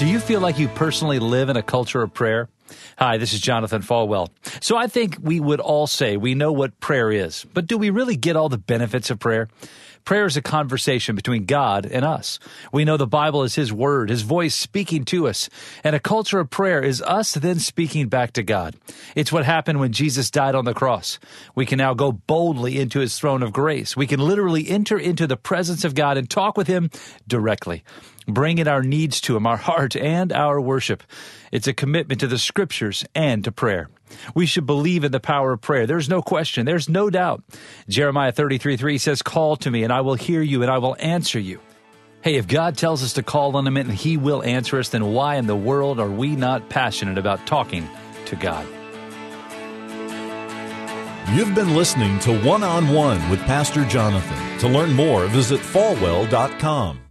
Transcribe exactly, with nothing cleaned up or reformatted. Do you feel like you personally live in a culture of prayer? Hi, this is Jonathan Falwell. So I think we would all say we know what prayer is, but do we really get all the benefits of prayer? Prayer is a conversation between God and us. We know the Bible is His Word, His voice speaking to us, and a culture of prayer is us then speaking back to God. It's what happened when Jesus died on the cross. We can now go boldly into His throne of grace. We can literally enter into the presence of God and talk with Him directly, bringing our needs to Him, our heart, and our worship. It's a commitment to the Scriptures and to prayer. We should believe in the power of prayer. There's no question. There's no doubt. Jeremiah thirty-three three says, "Call to me, and I will hear you, and I will answer you." Hey, if God tells us to call on Him and He will answer us, then why in the world are we not passionate about talking to God? You've been listening to One on One with Pastor Jonathan. To learn more, visit falwell dot com.